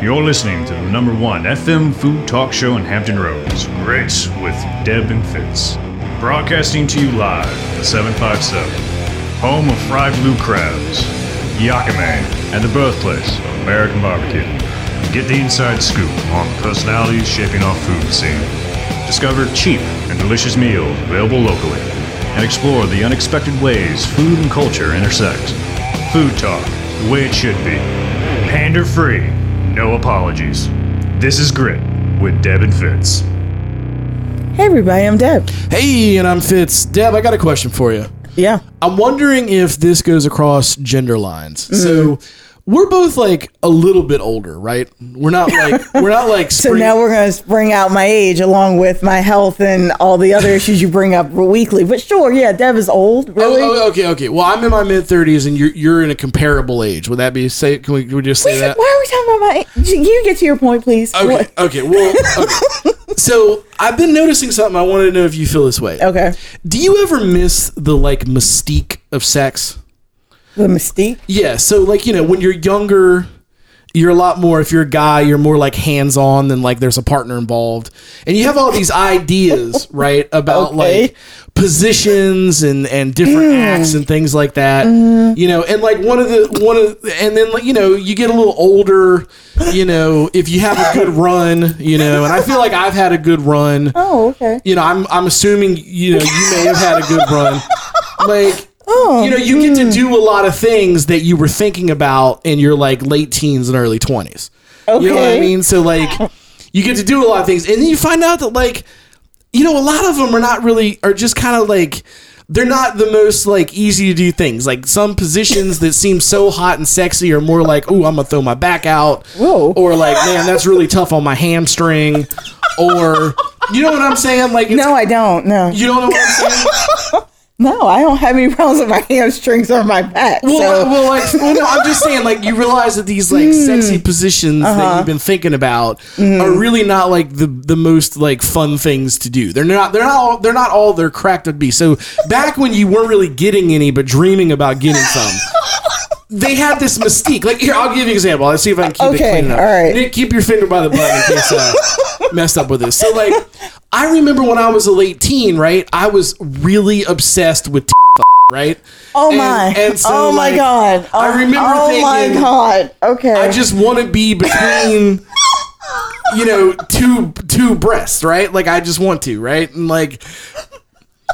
You're listening to the #1 FM food talk show in Hampton Roads, Grit with Deb and Fitz. Broadcasting to you live at the 757, home of fried blue crabs, Yakame, and the birthplace of American barbecue. Get the inside scoop on the personalities shaping our food scene. Discover cheap and delicious meals available locally, and explore the unexpected ways food and culture intersect. Food talk, the way it should be. Pander free. No apologies. This is Grit with Deb and Fitz. Hey everybody, I'm Deb. Hey, and I'm Fitz. Deb, I got a question for you. Yeah. I'm wondering if this goes across gender lines. Mm. So we're both like a little bit older, right? We're not like So now we're going to bring out my age along with my health and all the other issues you bring up weekly. But sure, yeah, Deb is old, really. Okay. Well, I'm in my mid 30s and you're in a comparable age. Would that be safe? Can we just say that? Why are we talking about my age? You get to your point, please. Okay. So I've been noticing something. I wanted to know if you feel this way. Okay. Do you ever miss the like mystique of sex? The mystique? Yeah. So like, you know, when you're younger, you're a lot more, if you're a guy, you're more like hands-on than like there's a partner involved. And you have all these ideas, right, about like positions and different acts and things like that. Mm-hmm. You know, and like and then like, you know, you get a little older, you know, if you have a good run, you know, and I feel like I've had a good run. Oh, okay. You know, I'm assuming, you know, you may have had a good run. Like, oh, you know, you get to do a lot of things that you were thinking about in your like late teens and early 20s. Okay. You know what I mean? So like you get to do a lot of things and then you find out that like, you know, a lot of them are just kind of like, they're not the most like easy to do things. Like some positions that seem so hot and sexy are more like, oh, I'm going to throw my back out. Whoa. Or like, man, that's really tough on my hamstring. Or, you know what I'm saying? Like, no, I don't. No. You don't know what I'm saying? No, I don't have any problems with my hamstrings or my back. Well, no, I'm just saying, like, you realize that these, like, sexy positions that you've been thinking about are really not, like, the most, like, fun things to do. They're not all they're cracked to be. So back when you weren't really getting any but dreaming about getting some, they had this mystique. Like, here, I'll give you an example. Let's see if I can keep it clean enough. All right. Nick, keep your finger by the button in case I messed up with this. So, like, I remember when I was a late teen, right? I was really obsessed with right? Oh, my. And so, oh, my like, God. Oh, I remember thinking, my God. Okay. I just want to be between, you know, two breasts, right? Like, I just want to, right? And, like,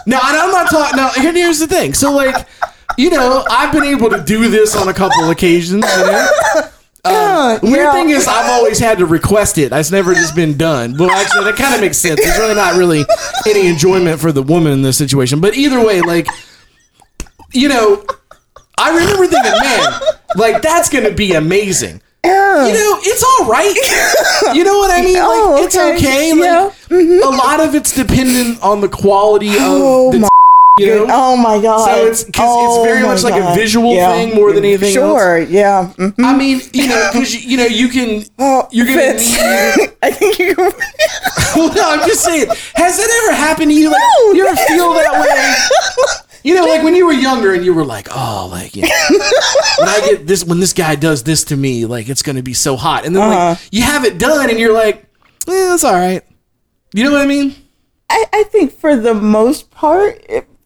now, and I'm not talking, now, here's the thing. So, like, you know, I've been able to do this on a couple occasions, you know? Weird thing is, I've always had to request it. It's never just been done. Well, actually, that kind of makes sense. There's really not really any enjoyment for the woman in this situation. But either way, like, you know, I remember thinking, man, like, that's going to be amazing. You know, it's all right. You know what I mean? Like, it's okay. Like, yeah. A lot of it's dependent on the quality of the you know? Oh my God. So it's very much like a visual thing more than anything else. Sure, yeah. Mm-hmm. I mean, you know, because you know, you can, you're going to need. I think you can. Well, no, I'm just saying. Has that ever happened to you? Like, no, you ever feel that way? You know, like when you were younger and you were like, oh, like, you know, when this guy does this to me, like, it's going to be so hot. And then like, you have it done and you're like, it's all right. You know what I mean? I think for the most part,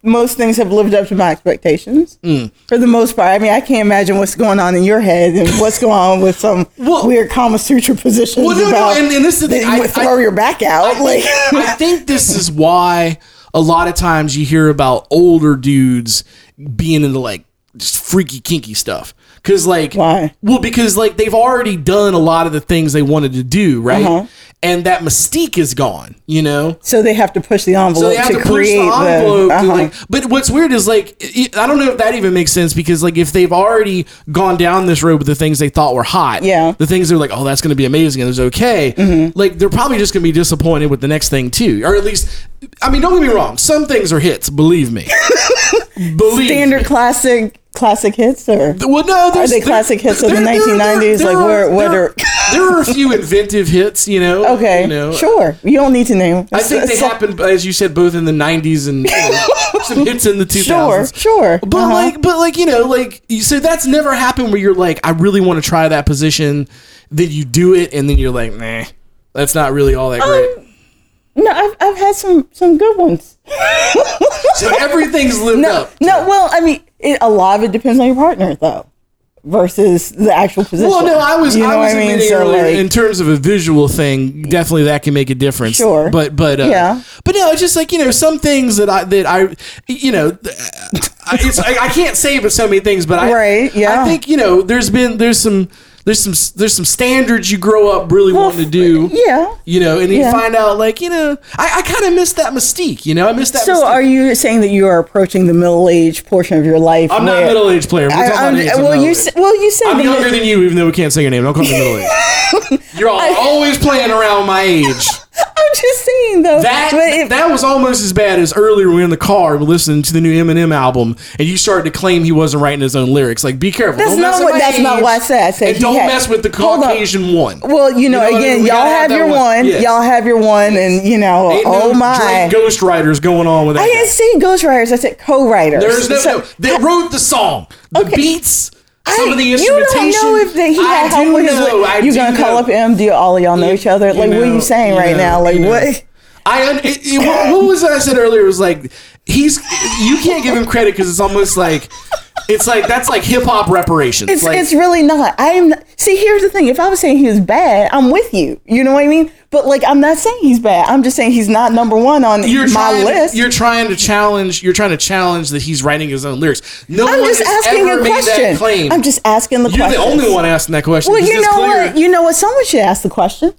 most things have lived up to my expectations for the most part. I mean, I can't imagine what's going on in your head and what's going on with some weird Kama Sutra positions. Well, and this is the thing. Throw your back out. I think this is why a lot of times you hear about older dudes being into like just freaky, kinky stuff. Because like, why? Well, because like they've already done a lot of the things they wanted to do, right? Uh-huh. And that mystique is gone, you know? So they have to push the envelope but what's weird is like, I don't know if that even makes sense because like if they've already gone down this road with the things they thought were hot, the things they're like, oh, that's going to be amazing and it's okay. Mm-hmm. Like they're probably just going to be disappointed with the next thing too. Or at least, I mean, don't get me wrong. Some things are hits, believe me. Classic hits or? Well, no, are they classic hits of the 1990s? Like, what are... There are a few inventive hits, you know. Okay, you know, sure. You don't need to name. I think they happened, as you said, both in the 90s and, you know, some hits in the 2000s. Sure. But so that's never happened where you're like, I really want to try that position, then you do it, and then you're like, nah, that's not really all that great. No, I've had some good ones. So everything's lived up. No, well, I mean, a lot of it depends on your partner, though, versus the actual position. Well, no, I was admitting earlier, in terms of a visual thing, definitely that can make a difference. Sure, but no, it's just like, you know, some things that I you know. I can't say but so many things, but I think, you know, there's some standards you grow up really wanting to do. Yeah. You know, and you find out, like, you know, I kind of miss that mystique, you know? I miss that mystique. So are you saying that you are approaching the middle-aged portion of your life? I'm not a middle-aged player. You said I'm younger than you, even though we can't say your name. Don't call me middle-aged. You're always playing around my age. I'm just saying, though. That was almost as bad as earlier when we were in the car and listening to the new Eminem album, and you started to claim he wasn't writing his own lyrics. Like, be careful. That's not what I said. I said, and don't mess with the Caucasian one. Well, you know again, I mean? Y'all have your one. Yes. Y'all have your one, and, you know, ain't no ghostwriters going on with that. I didn't say ghostwriters. I said co-writers. There's no. They wrote the song. The beats. Some of the instrumentation. You don't know if he had help with him. You're going to call up MD, all of y'all know each other? Like, what are you saying right now? Like, what? What was I said earlier? It was like, you can't give him credit because it's almost like, that's like hip-hop reparations. It's really not. See, here's the thing. If I was saying he was bad, I'm with you. You know what I mean? But, like, I'm not saying he's bad. I'm just saying he's not number one on my list. You're trying to challenge that he's writing his own lyrics. No one has ever made that claim. I'm just asking the question. You're the only one asking that question. Well, you know what? Someone should ask the question.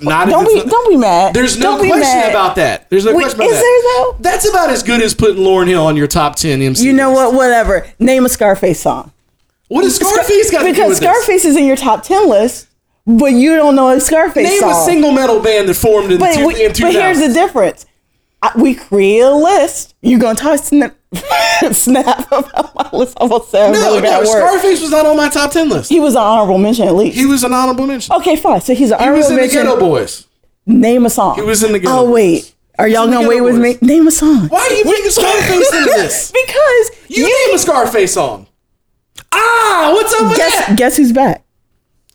Don't be mad. There's no question about that. There's no question about that. Is there, though? That's about as good as putting Lauryn Hill on your top 10 MCs. You know what? Whatever. Name a Scarface song. What does Scarface got to do with this? Because Scarface is in your top 10 list. But you don't know a Scarface song. Name a single metal band that formed in 2000. But here's the difference. We create a list. You're going to talk snap about my list. I almost said that word. Scarface was not on my top 10 list. He was an honorable mention, at least. He was an honorable mention. Okay, fine. So he's an honorable mention. He was in the Ghetto Boys. Name a song. He was in the Ghetto Boys. Oh, wait. Are y'all going to wait with me? Name a song. Why are you bringing Scarface into this? Because. You name a Scarface song. What's up with that? Guess who's back?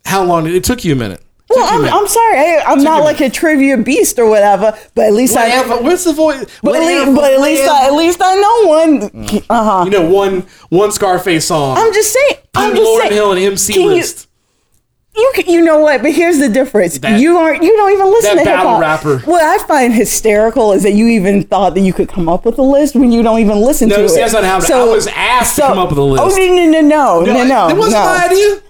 How long did it took you a minute? I'm sorry. I'm not like a trivia beast or whatever, but at least what's the voice? But at least I know one. Uh-huh. You know, one Scarface song. I'm just saying. Lauryn Hill and MC list. You know what? But here's the difference. You don't even listen to hip-hop. Rapper. What I find hysterical is that you even thought that you could come up with a list when you don't even listen to it. No, that's not how I was asked to come up with a list. Oh, no. It wasn't my idea.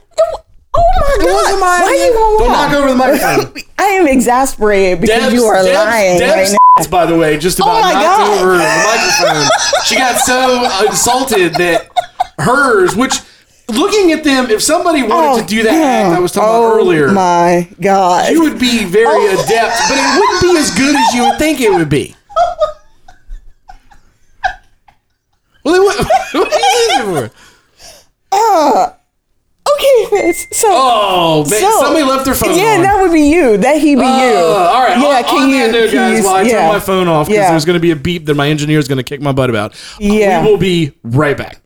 Oh my God! Why are you going to lie? Don't knock over the microphone. I am exasperated because you are lying right now. By the way, just about knocked over the microphone. She got so insulted that hers, which looking at them, if somebody wanted to do that act I was talking about earlier, oh my God, you would be very adept, but it wouldn't be as good as you would think it would be. Well, what are you looking for? Okay, Fitz. So, somebody left their phone on. Yeah, that would be you. That he'd be you. All right. Yeah, I turn my phone off because there's going to be a beep that my engineer is going to kick my butt about. Yeah. We will be right back.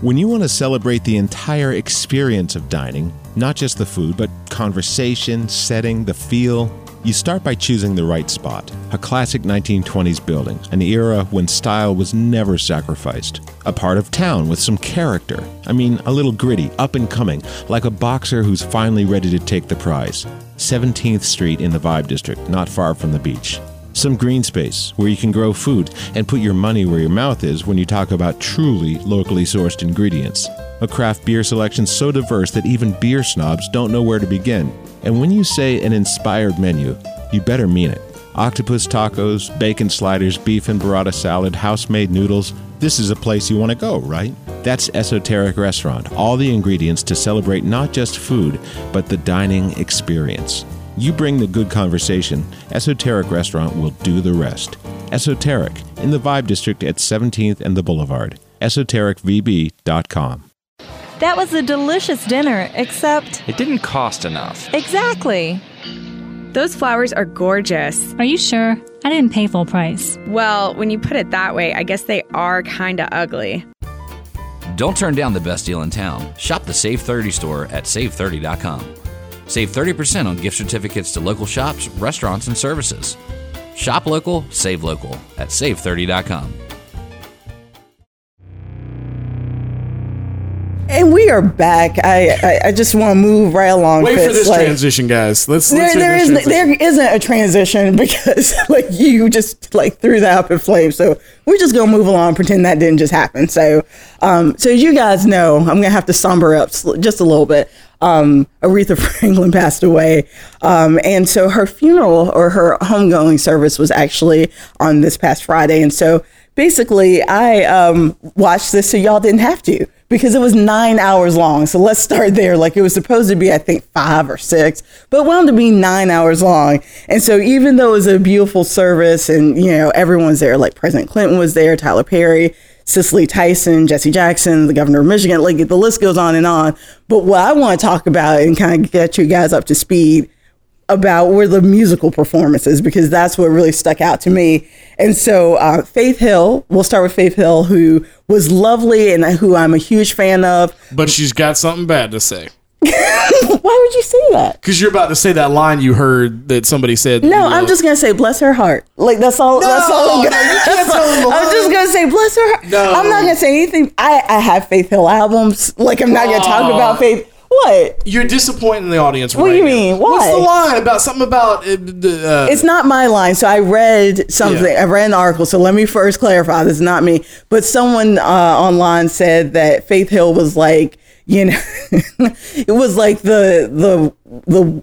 When you want to celebrate the entire experience of dining, not just the food, but conversation, setting, the feel, you start by choosing the right spot. A classic 1920s building, an era when style was never sacrificed. A part of town with some character. I mean, a little gritty, up and coming, like a boxer who's finally ready to take the prize. 17th Street in the Vibe District, not far from the beach. Some green space where you can grow food and put your money where your mouth is when you talk about truly locally sourced ingredients. A craft beer selection so diverse that even beer snobs don't know where to begin. And when you say an inspired menu, you better mean it. Octopus tacos, bacon sliders, beef and burrata salad, house-made noodles. This is a place you want to go, right? That's Esoteric Restaurant. All the ingredients to celebrate not just food, but the dining experience. You bring the good conversation, Esoteric Restaurant will do the rest. Esoteric, in the Vibe District at 17th and the Boulevard. EsotericVB.com. That was a delicious dinner, except... it didn't cost enough. Exactly. Those flowers are gorgeous. Are you sure? I didn't pay full price. Well, when you put it that way, I guess they are kinda ugly. Don't turn down the best deal in town. Shop the Save 30 store at Save30.com. Save 30% on gift certificates to local shops, restaurants, and services. Shop local, save local at Save30.com. And we are back. I just want to move right along. Wait for this transition, guys. There isn't a transition because you just threw that up in flames. So we're just gonna move along, pretend that didn't just happen. So, so as you guys know, I'm gonna have to somber up just a little bit. Aretha Franklin passed away, and so her funeral or her homegoing service was actually on this past Friday. And so basically, I watched this so y'all didn't have to. Because it was 9 hours long. So let's start there. It was supposed to be, I think, 5 or 6, but wound to be 9 hours long. And so even though it was a beautiful service and, everyone's there, President Clinton was there, Tyler Perry, Cicely Tyson, Jesse Jackson, the governor of Michigan, the list goes on and on. But what I want to talk about and kind of get you guys up to speed about were the musical performances, because that's what really stuck out to me. And so Faith Hill, we'll start with Faith Hill, who was lovely and who I'm a huge fan of. But she's got something bad to say. Why would you say that? Because you're about to say that line you heard that somebody said. No, I'm just going to say, bless her heart. That's all. No, that's all. I'm just going to say, bless her heart. No. I'm not going to say anything. I have Faith Hill albums. I'm not going to talk about Faith. What? You're disappointing the audience. What do you mean? Why? What's the line about something about... it's not my line. So I read something. Yeah. I read an article. So let me first clarify. This is not me. But someone online said that Faith Hill was it was the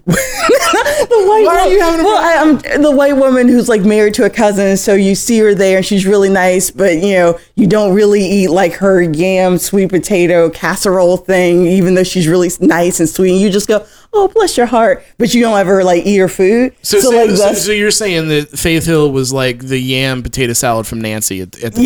white woman. Well, I'm the white woman who's married to a cousin, so you see her there and she's really nice, but you don't really eat her yam sweet potato casserole thing, even though she's really nice and sweet. And you just go, oh, bless your heart, but you don't ever eat her food. So you're saying that Faith Hill was the yam potato salad from Nancy at the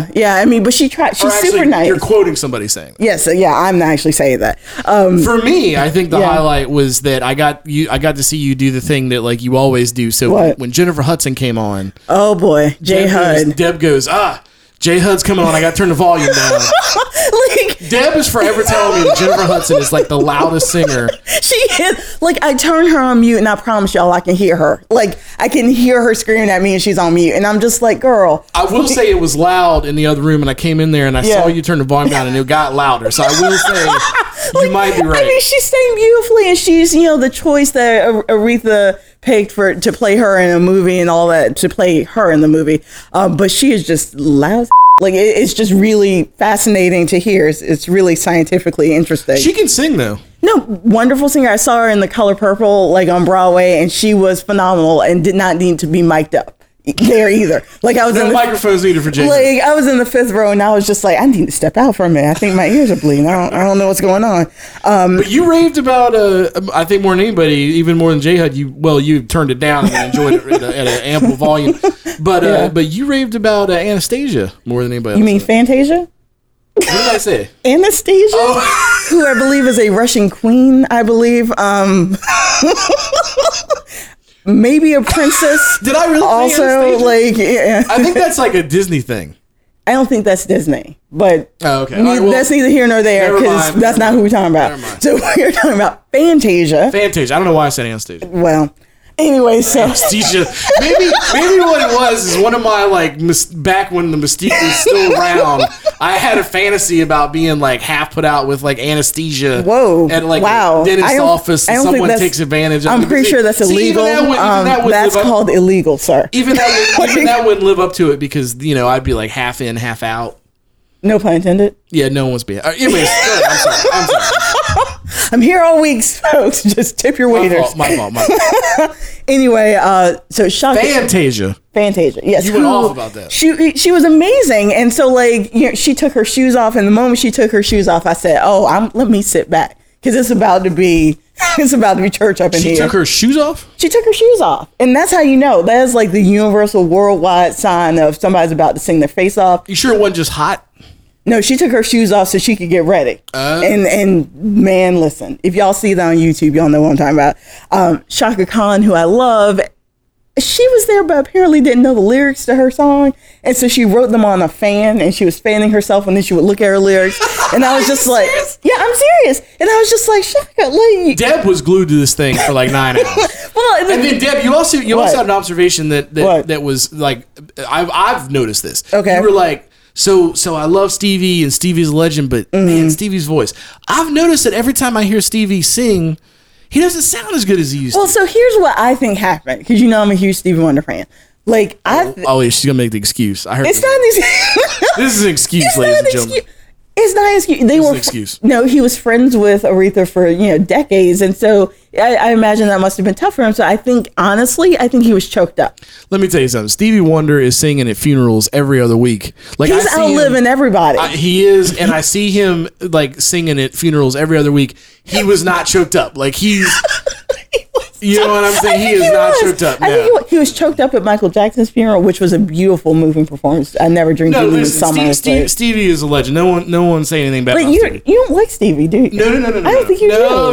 yeah. I mean, but she tried. She's super nice. You're quoting somebody saying that. Yes, I'm not actually saying that. For me, I think the highlight was that I got to see you do the thing that you always do. So when Jennifer Hudson came on, oh boy, J-Hud. Deb goes, J-Hud's coming on. I got to turn the volume down. Deb is forever telling me that Jennifer Hudson is the loudest singer. She is. I turn her on mute, and I promise y'all I can hear her. I can hear her screaming at me, and she's on mute. And I'm just girl. I will say it was loud in the other room, and I came in there, and I saw you turn the volume down, and it got louder. So I will say you might be right. I mean, she sang beautifully, and she's, the choice that Aretha picked to play her in a movie and all that, to play her in the movie. But she is just loud. It's just really fascinating to hear. It's really scientifically interesting. She can sing, though. No, wonderful singer. I saw her in The Color Purple, on Broadway, and she was phenomenal and did not need to be mic'd up there either. I was no in the microphones needed for James. I was in the fifth row, and I was just I need to step out for a minute. I think my ears are bleeding. I don't know what's going on. But you raved about I think more than anybody, even more than J-Hud. You turned it down and enjoyed it at an ample volume. But but you raved about Anastasia more than anybody else. You mean Fantasia? What did I say? Anastasia, who I believe is a Russian queen. I believe. Maybe a princess. Did I really also yeah. I think that's a Disney thing. I don't think that's Disney, but okay. That's neither here nor there because that's not who we're talking about. So we're talking about Fantasia. Fantasia. I don't know why I said Anastasia. Well, anyway, so Anastasia. Maybe what it was is one of my back when the Mystique was still around. I had a fantasy about being half put out with Anastasia. Whoa! At a dentist's office, and someone takes advantage of. I'm pretty sure that's illegal. That's called illegal, sir. Even that, even that wouldn't live up to it because I'd be half in, half out. No pun intended. Yeah, no one's being. Anyways, I'm sorry. I'm here all week, folks. Just tip your waiters. My fault. Anyway, so Shaka. Fantasia. Yes. You went off about that. She was amazing. And so, she took her shoes off. And the moment she took her shoes off, I said, oh, let me sit back. Because it's about to be church up in here. She took her shoes off? She took her shoes off. And that's how you know. That is the universal worldwide sign of somebody's about to sing their face off. You sure it wasn't just hot? No, she took her shoes off so she could get ready. And man, listen, if y'all see that on YouTube, y'all know what I'm talking about. Shaka Khan, who I love, she was there, but apparently didn't know the lyrics to her song. And so she wrote them on a fan, and she was fanning herself, and then she would look at her lyrics. And I was just like, serious? Yeah, I'm serious. And I was just like, Shaka, like... Deb was glued to this thing for like 9 hours. Well, and then Deb, you also had an observation that was like, I've noticed this. Okay. You were like, So I love Stevie, and Stevie's a legend, but man, Stevie's voice. I've noticed that every time I hear Stevie sing, he doesn't sound as good as he used to. Well, so here's what I think happened, because you know I'm a huge Stevie Wonder fan. Like she's gonna make the excuse. I heard it's not an excuse. This is an excuse, ladies and gentlemen. It's not an excuse. No, he was friends with Aretha for decades, and so I imagine that must have been tough for him. So I think, honestly, he was choked up. Let me tell you something. Stevie Wonder is singing at funerals every other week. Like, he's outliving everybody. He is, and I see him like singing at funerals every other week. He was not choked up. Like he's. You know what I'm saying? He is not choked up. No. I think he was choked up at Michael Jackson's funeral, which was a beautiful, moving performance. I never dreamed of losing someone. Stevie is a legend. No one say anything bad about Stevie. You don't like Stevie, do you? No. I don't think you do. No.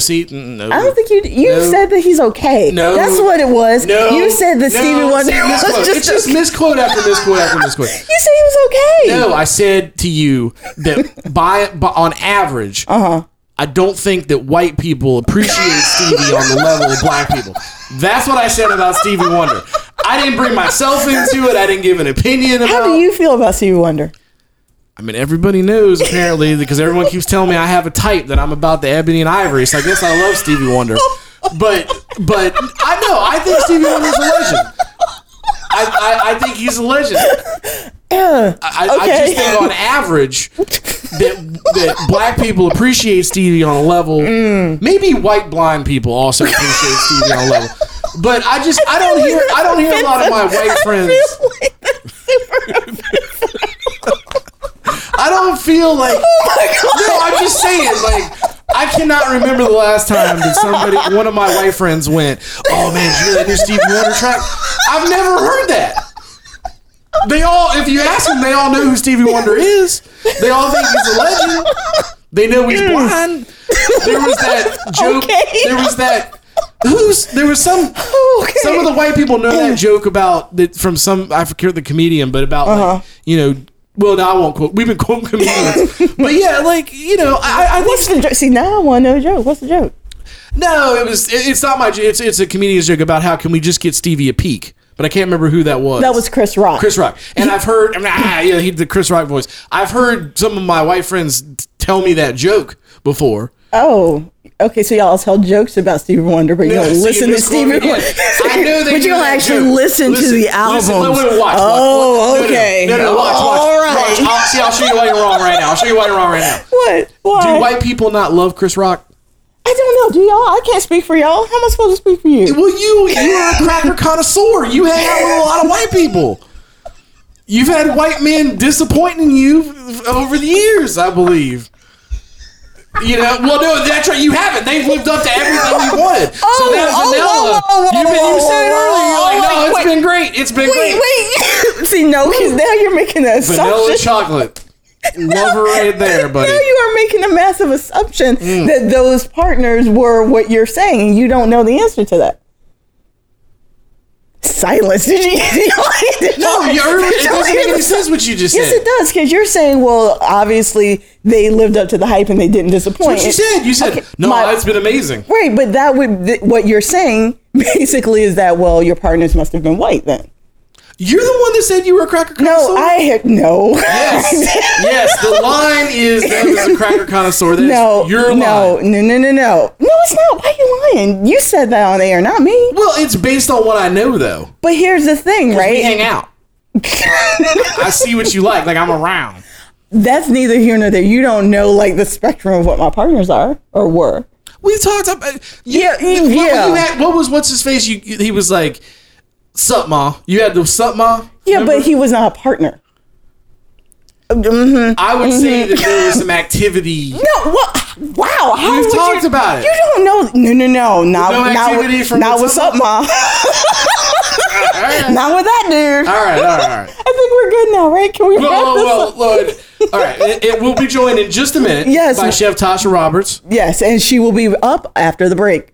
See, no. I don't think you do. You said that he's okay. No, that's what it was. No, you said that Stevie Wonder was just. It's just misquote after misquote after misquote. You said he was okay. No, I said to you that by on average. Uh huh. I don't think that white people appreciate Stevie on the level of black people. That's what I said about Stevie Wonder. I didn't bring myself into it. I didn't give an opinion about it. How do you feel about Stevie Wonder? I mean, everybody knows, apparently, because everyone keeps telling me I have a type, that I'm about the ebony and ivory, so I guess I love Stevie Wonder. But I know. I think Stevie Wonder's a legend. I think he's a legend. I just think on average that black people appreciate Stevie on a level. Maybe white blind people also appreciate Stevie on a level. But I don't hear a lot of my white friends. I don't feel like. No, I'm just saying, like. I cannot remember the last time that one of my white friends went, oh man, did you hear that new Stevie Wonder track? I've never heard that. If you ask them, they all know who Stevie Wonder is. They all think he's a legend. They know he's blind. There was that joke. Okay. There was that. Some of the white people know that joke about that from some, I forget the comedian, but about like, well, no, I won't quote. We've been quoting comedians. But yeah, like, I what's the joke? See, now I want no joke. What's the joke? No, it's not my joke. It's a comedian's joke about how can we just get Stevie a peak. But I can't remember who that was. That was Chris Rock. And I've heard, the Chris Rock voice. I've heard some of my white friends tell me that joke before. Oh, okay, so y'all tell jokes about Stevie Wonder, but you don't listen to Stevie Wonder. I know that. But you don't actually listen to the album. Okay. No, watch. All right. I'll show you why you're wrong right now. What? Why? Do white people not love Chris Rock? I don't know. Do y'all? I can't speak for y'all. How am I supposed to speak for you? Well, you're a cracker connoisseur. You hang out with a lot of white people. You've had white men disappointing you over the years, I believe. That's right. You haven't. They've lived up to everything you wanted. So that was vanilla. You said it earlier. You're like, been great. It's been great. See, now you're making an assumption. Vanilla chocolate. Love her right there, buddy. Now you are making a massive assumption that those partners were what you're saying. You don't know the answer to that. Silence. It doesn't make any sense what you just said. Yes, it does, because you're saying, well, obviously they lived up to the hype and they didn't disappoint. That's what you said. You said, okay, it's been amazing. Right, but what you're saying basically is that, well, your partners must have been white then. You're the one that said you were a cracker connoisseur? No. Yes, the line is that was a cracker connoisseur. You're lying. No. No, it's not. Why are you lying? You said that on air, not me. Well, it's based on what I know, though. But here's the thing, right? We hang out. I see what you like. Like, I'm around. That's neither here nor there. You don't know, like, the spectrum of what my partners are or were. We talked about... What's his face? He was like... Sup, ma? You had the sup, ma? Yeah, remember? But he was not a partner. I would say that there was some activity. Wow. We've talked about it. You don't know. No. Not what's up, ma. All right. Not with that dude. All right. I think we're good now, right? Can we wrap this up? Lord. All right. It will be joined in just a minute by Chef Tasha Roberts. Yes, and she will be up after the break.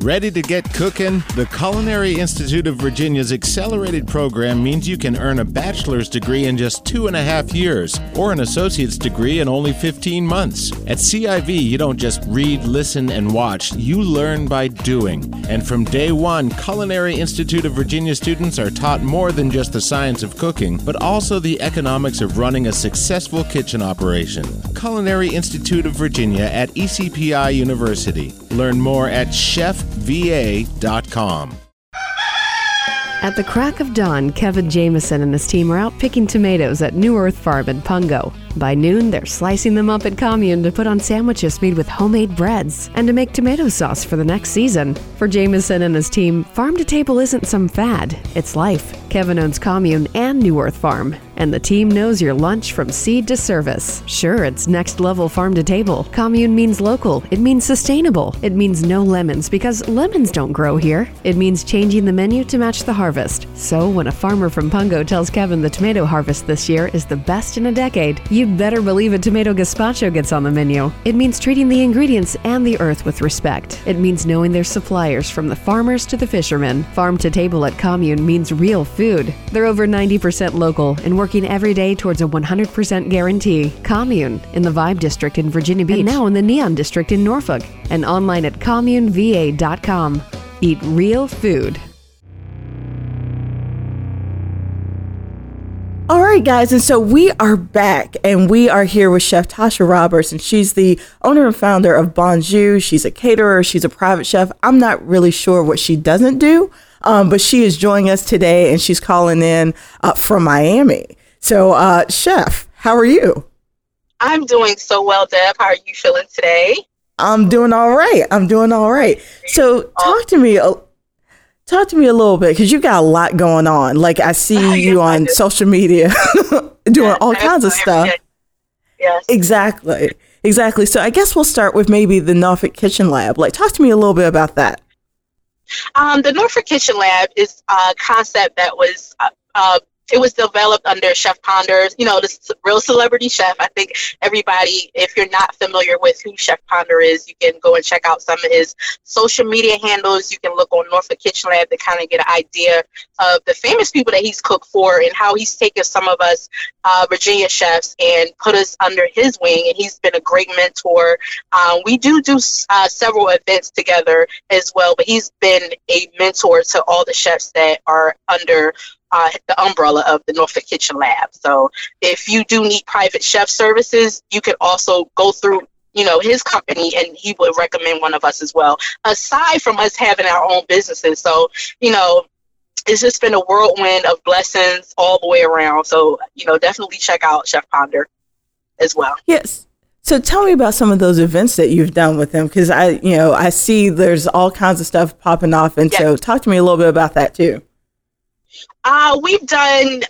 Ready to get cooking? The Culinary Institute of Virginia's accelerated program means you can earn a bachelor's degree in just 2.5 years or an associate's degree in only 15 months. At CIV, you don't just read, listen, and watch. You learn by doing. And from day one, Culinary Institute of Virginia students are taught more than just the science of cooking, but also the economics of running a successful kitchen operation. Culinary Institute of Virginia at ECPI University. Learn more at chefva.com. At the crack of dawn, Kevin Jameson and his team are out picking tomatoes at New Earth Farm in Pungo. By noon, they're slicing them up at Commune to put on sandwiches made with homemade breads and to make tomato sauce for the next season. For Jameson and his team, farm to table isn't some fad, it's life. Kevin owns Commune and New Earth Farm, and the team knows your lunch from seed to service. Sure, it's next level farm to table. Commune means local. It means sustainable. It means no lemons because lemons don't grow here. It means changing the menu to match the harvest. So when a farmer from Pungo tells Kevin the tomato harvest this year is the best in a decade, you'd better believe a tomato gazpacho gets on the menu. It means treating the ingredients and the earth with respect. It means knowing their suppliers from the farmers to the fishermen. Farm to table at Commune means real food. They're over 90% local and working every day towards a 100% guarantee. Commune in the Vibe District in Virginia Beach, and now in the Neon District in Norfolk, and online at communeva.com. Eat real food. All right, guys, and so we are back, and we are here with Chef Tasha Roberts, and she's the owner and founder of BonJu. She's a caterer. She's a private chef. I'm not really sure what she doesn't do. But she is joining us today, and she's calling in from Miami. So, Chef, how are you? I'm doing so well, Deb. How are you feeling today? I'm doing all right. So, talk to me a little bit, because you got a lot going on. Like, I see you on social media doing all kinds of stuff. Yes. Exactly. So, I guess we'll start with maybe the Norfolk Kitchen Lab. Like, talk to me a little bit about that. The Norfolk Kitchen Lab is a concept that was it was developed under Chef Ponder, this real celebrity chef. I think everybody, if you're not familiar with who Chef Ponder is, you can go and check out some of his social media handles. You can look on Norfolk Kitchen Lab to kind of get an idea of the famous people that he's cooked for and how he's taken some of us Virginia chefs and put us under his wing. And he's been a great mentor. We do several events together as well, but he's been a mentor to all the chefs that are under the umbrella of the Norfolk Kitchen Lab. So if you do need private chef services, you can also go through, his company, and he would recommend one of us as well, aside from us having our own businesses. So, it's just been a whirlwind of blessings all the way around. So, definitely check out Chef Ponder as well. Yes. So tell me about some of those events that you've done with him, because I see there's all kinds of stuff popping off. And so talk to me a little bit about that too. We've done,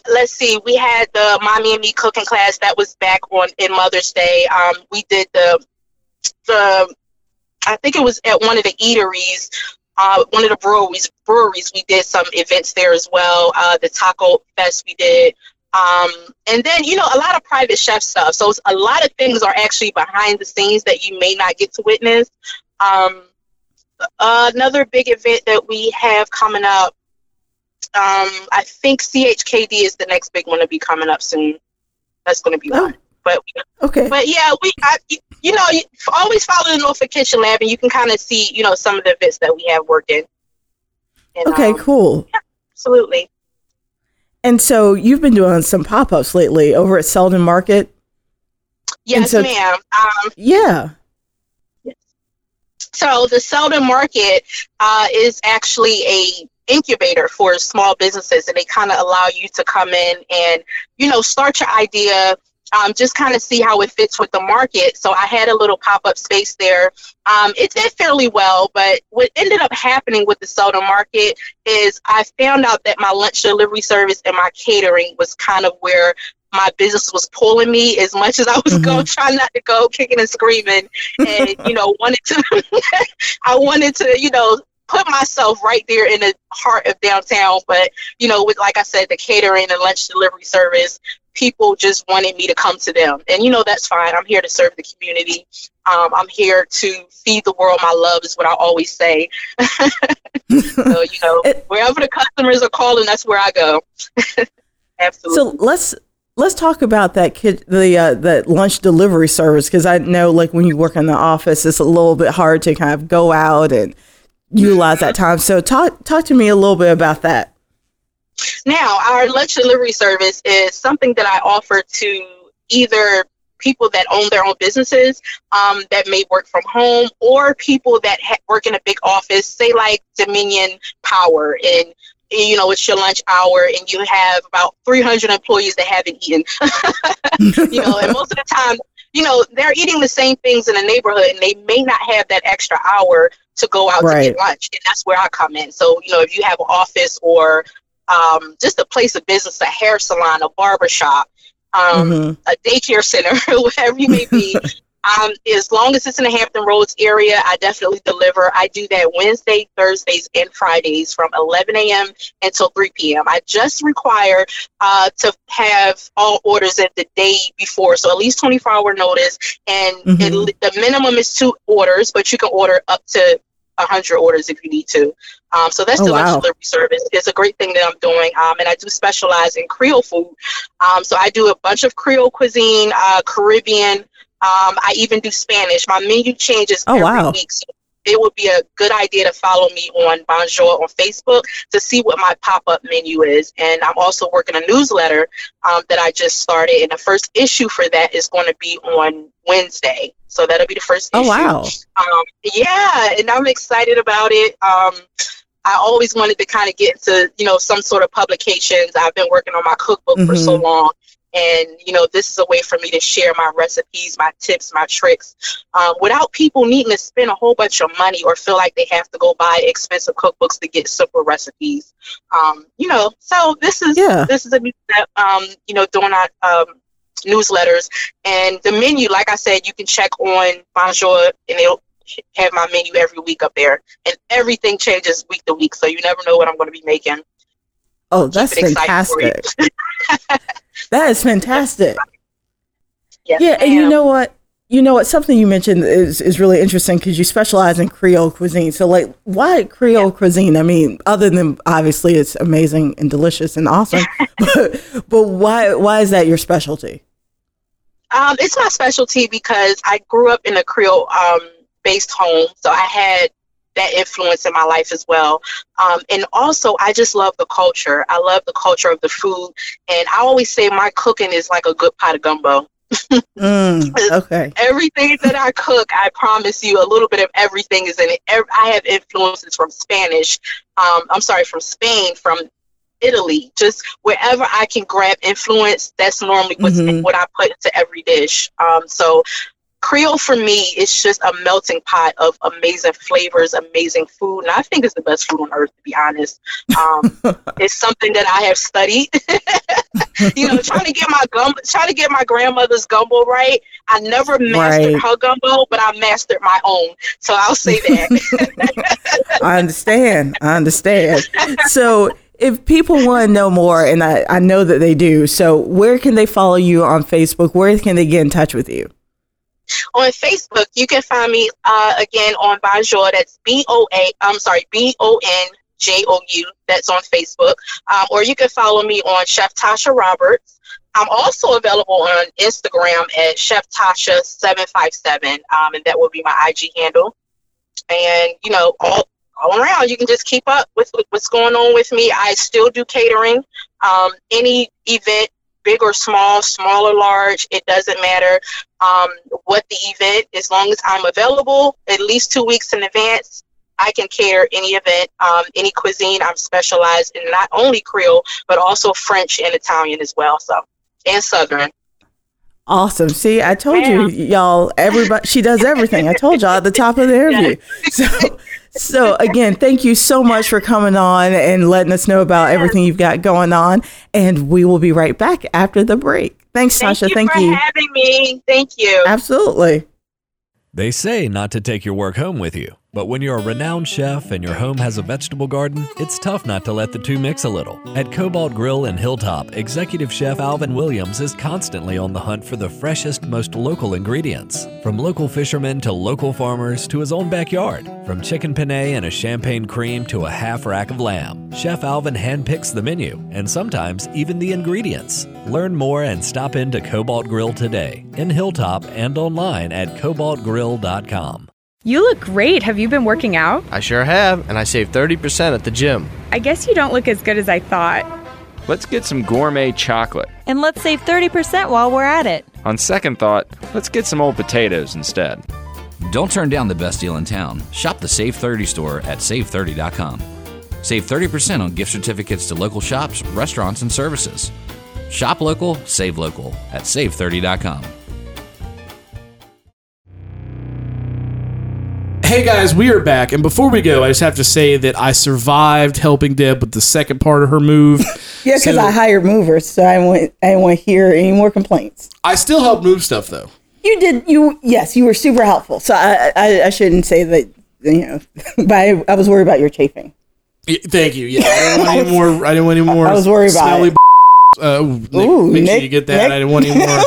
we had the Mommy and Me cooking class that was back in Mother's Day. We did the I think it was at one of the eateries, one of the breweries, we did some events there as well. The Taco Fest we did. And then, a lot of private chef stuff. So a lot of things are actually behind the scenes that you may not get to witness. Another big event that we have coming up, I think CHKD is the next big one to be coming up soon. That's going to be live. You always follow the Norfolk Kitchen Lab, and you can kind of see, some of the events that we have working. And, cool. Yeah, absolutely. And so you've been doing some pop-ups lately over at Selden Market. Yes, ma'am. Yes. So the Selden Market is actually a incubator for small businesses, and they kind of allow you to come in and start your idea, just kind of see how it fits with the market. So I had a little pop-up space there. It did fairly well, but what ended up happening with the Soda Market is I found out that my lunch delivery service and my catering was kind of where my business was pulling me, as much as I was trying not to go kicking and screaming, and I wanted to put myself right there in the heart of downtown. But, with, like I said, the catering and lunch delivery service, people just wanted me to come to them. And, you know, that's fine. I'm here to serve the community. I'm here to feed the world my love is what I always say. So, you know, wherever the customers are calling, that's where I go. Absolutely. So let's talk about that that lunch delivery service, because I know, like, when you work in the office, it's a little bit hard to kind of go out and utilize that time. So talk to me a little bit about that. Now, our lunch delivery service is something that I offer to either people that own their own businesses that may work from home, or people that work in a big office, say like Dominion Power, and, you know, it's your lunch hour and you have about 300 employees that haven't eaten. You know, and most of the time, you know, they're eating the same things in the neighborhood, and they may not have that extra hour to go out right. to get lunch. And that's where I come in. So, you know, if you have an office or just a place of business, a hair salon, a barbershop, a daycare center, whatever you may be, as long as it's in the Hampton Roads area, I definitely deliver. I do that Wednesday, Thursdays, and Fridays from 11 a.m. until 3 p.m. I just require to have all orders in the day before, so at least 24-hour notice, and the minimum is 2 orders, but you can order up to 100 orders if you need to. So that's the lunch delivery service. It's a great thing that I'm doing. And I do specialize in Creole food. So I do a bunch of Creole cuisine, Caribbean. I even do Spanish. My menu changes every week. So it would be a good idea to follow me on BonJu on Facebook to see what my pop-up menu is. And I'm also working a newsletter that I just started. And the first issue for that is going to be on Wednesday. So that'll be the first issue. Yeah, and I'm excited about it. I always wanted to kind of get into, you know, some sort of publications. I've been working on my cookbook for so long. And, you know, this is a way for me to share my recipes, my tips, my tricks, without people needing to spend a whole bunch of money or feel like they have to go buy expensive cookbooks to get simple recipes. You know, so this is a new step, you know, doing our newsletters. And the menu, like I said, you can check on BonJu, and they'll have my menu every week up there. And everything changes week to week, so you never know what I'm going to be making. Oh, that's fantastic. That is fantastic. Yes, yeah, and you know what? Something you mentioned is really interesting, because you specialize in Creole cuisine. So, like, why Creole cuisine? I mean, other than obviously it's amazing and delicious and awesome, but why is that your specialty? It's my specialty because I grew up in a Creole based home, so I had that influence in my life as well. And also, I just love the culture. I love the culture of the food. And I always say my cooking is like a good pot of gumbo. Okay. Everything that I cook, I promise you, a little bit of everything is in it. I have influences from from Spain, from Italy, just wherever I can grab influence, that's normally what I put into every dish. So Creole for me is just a melting pot of amazing flavors, amazing food, and I think it's the best food on earth, to be honest. It's something that I have studied. You know, trying to get my grandmother's gumbo right. I never mastered her gumbo, but I mastered my own. So I'll say that. I understand. So if people want to know more, and I know that they do, so where can they follow you on Facebook? Where can they get in touch with you? On Facebook, you can find me again on BonJu. That's BonJu. That's on Facebook. Or you can follow me on Chef Tasha Roberts. I'm also available on Instagram at Chef Tasha 757, and that will be my IG handle. And, you know, all around, you can just keep up with what's going on with me. I still do catering. Any event, big or small, small or large, it doesn't matter what the event, as long as I'm available at least 2 weeks in advance, I can cater any event, any cuisine. I'm specialized in not only Creole, but also French and Italian as well, and Southern. Awesome. See, I told you, y'all, everybody, she does everything. I told y'all at the top of the interview. So again, thank you so much for coming on and letting us know about everything you've got going on. And we will be right back after the break. Thanks, Tasha. Thank you for having me. Thank you. Absolutely. They say not to take your work home with you, but when you're a renowned chef and your home has a vegetable garden, it's tough not to let the two mix a little. At Cobalt Grill in Hilltop, Executive Chef Alvin Williams is constantly on the hunt for the freshest, most local ingredients. From local fishermen to local farmers to his own backyard, from chicken penne and a champagne cream to a half rack of lamb, Chef Alvin handpicks the menu and sometimes even the ingredients. Learn more and stop into Cobalt Grill today in Hilltop and online at cobaltgrill.com. You look great. Have you been working out? I sure have, and I saved 30% at the gym. I guess you don't look as good as I thought. Let's get some gourmet chocolate. And let's save 30% while we're at it. On second thought, let's get some old potatoes instead. Don't turn down the best deal in town. Shop the Save 30 store at Save30.com. Save 30% on gift certificates to local shops, restaurants, and services. Shop local at Save30.com. Hey guys, we are back, and before we go, I just have to say that I survived helping Deb with the second part of her move. Yeah, because I hired movers, so I didn't want to hear any more complaints. I still help move stuff, though. You did, you were super helpful, so I shouldn't say that, but I was worried about your chafing. Yeah, thank you, yeah. I didn't want any more. I was worried about it. Nick, sure you get that. Nick. I didn't want any more.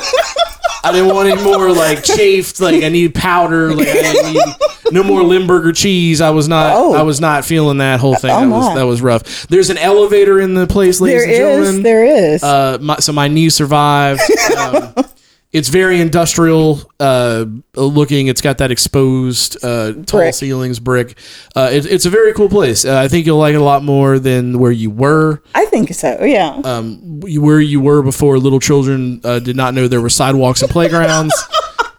I didn't want any more like chafed. Like I need powder. Like I need no more Limburger cheese. I was not feeling that whole thing. That was rough. There's an elevator in the place, ladies and gentlemen. There is. So my knee survived. It's very industrial looking. It's got that exposed tall ceilings brick. It's a very cool place. I think you'll like it a lot more than where you were. I think so, yeah. Where you were before, little children did not know there were sidewalks and playgrounds.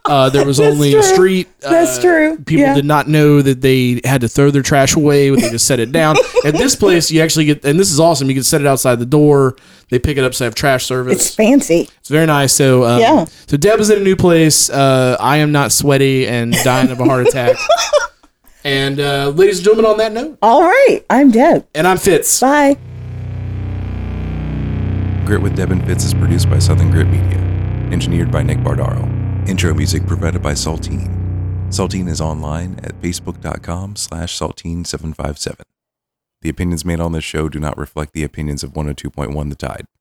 There was only a street. That's true. People did not know that they had to throw their trash away. They just set it down. At this place, you actually get, and this is awesome, you can set it outside the door. They pick it up, so they have trash service. It's fancy. It's very nice. So, So Deb is in a new place. I am not sweaty and dying of a heart attack. And ladies and gentlemen, on that note. All right. I'm Deb. And I'm Fitz. Bye. Grit with Deb and Fitz is produced by Southern Grit Media. Engineered by Nick Bardaro. Intro music provided by Saltine. Saltine is online at facebook.com/Saltine757. The opinions made on this show do not reflect the opinions of 102.1 The Tide.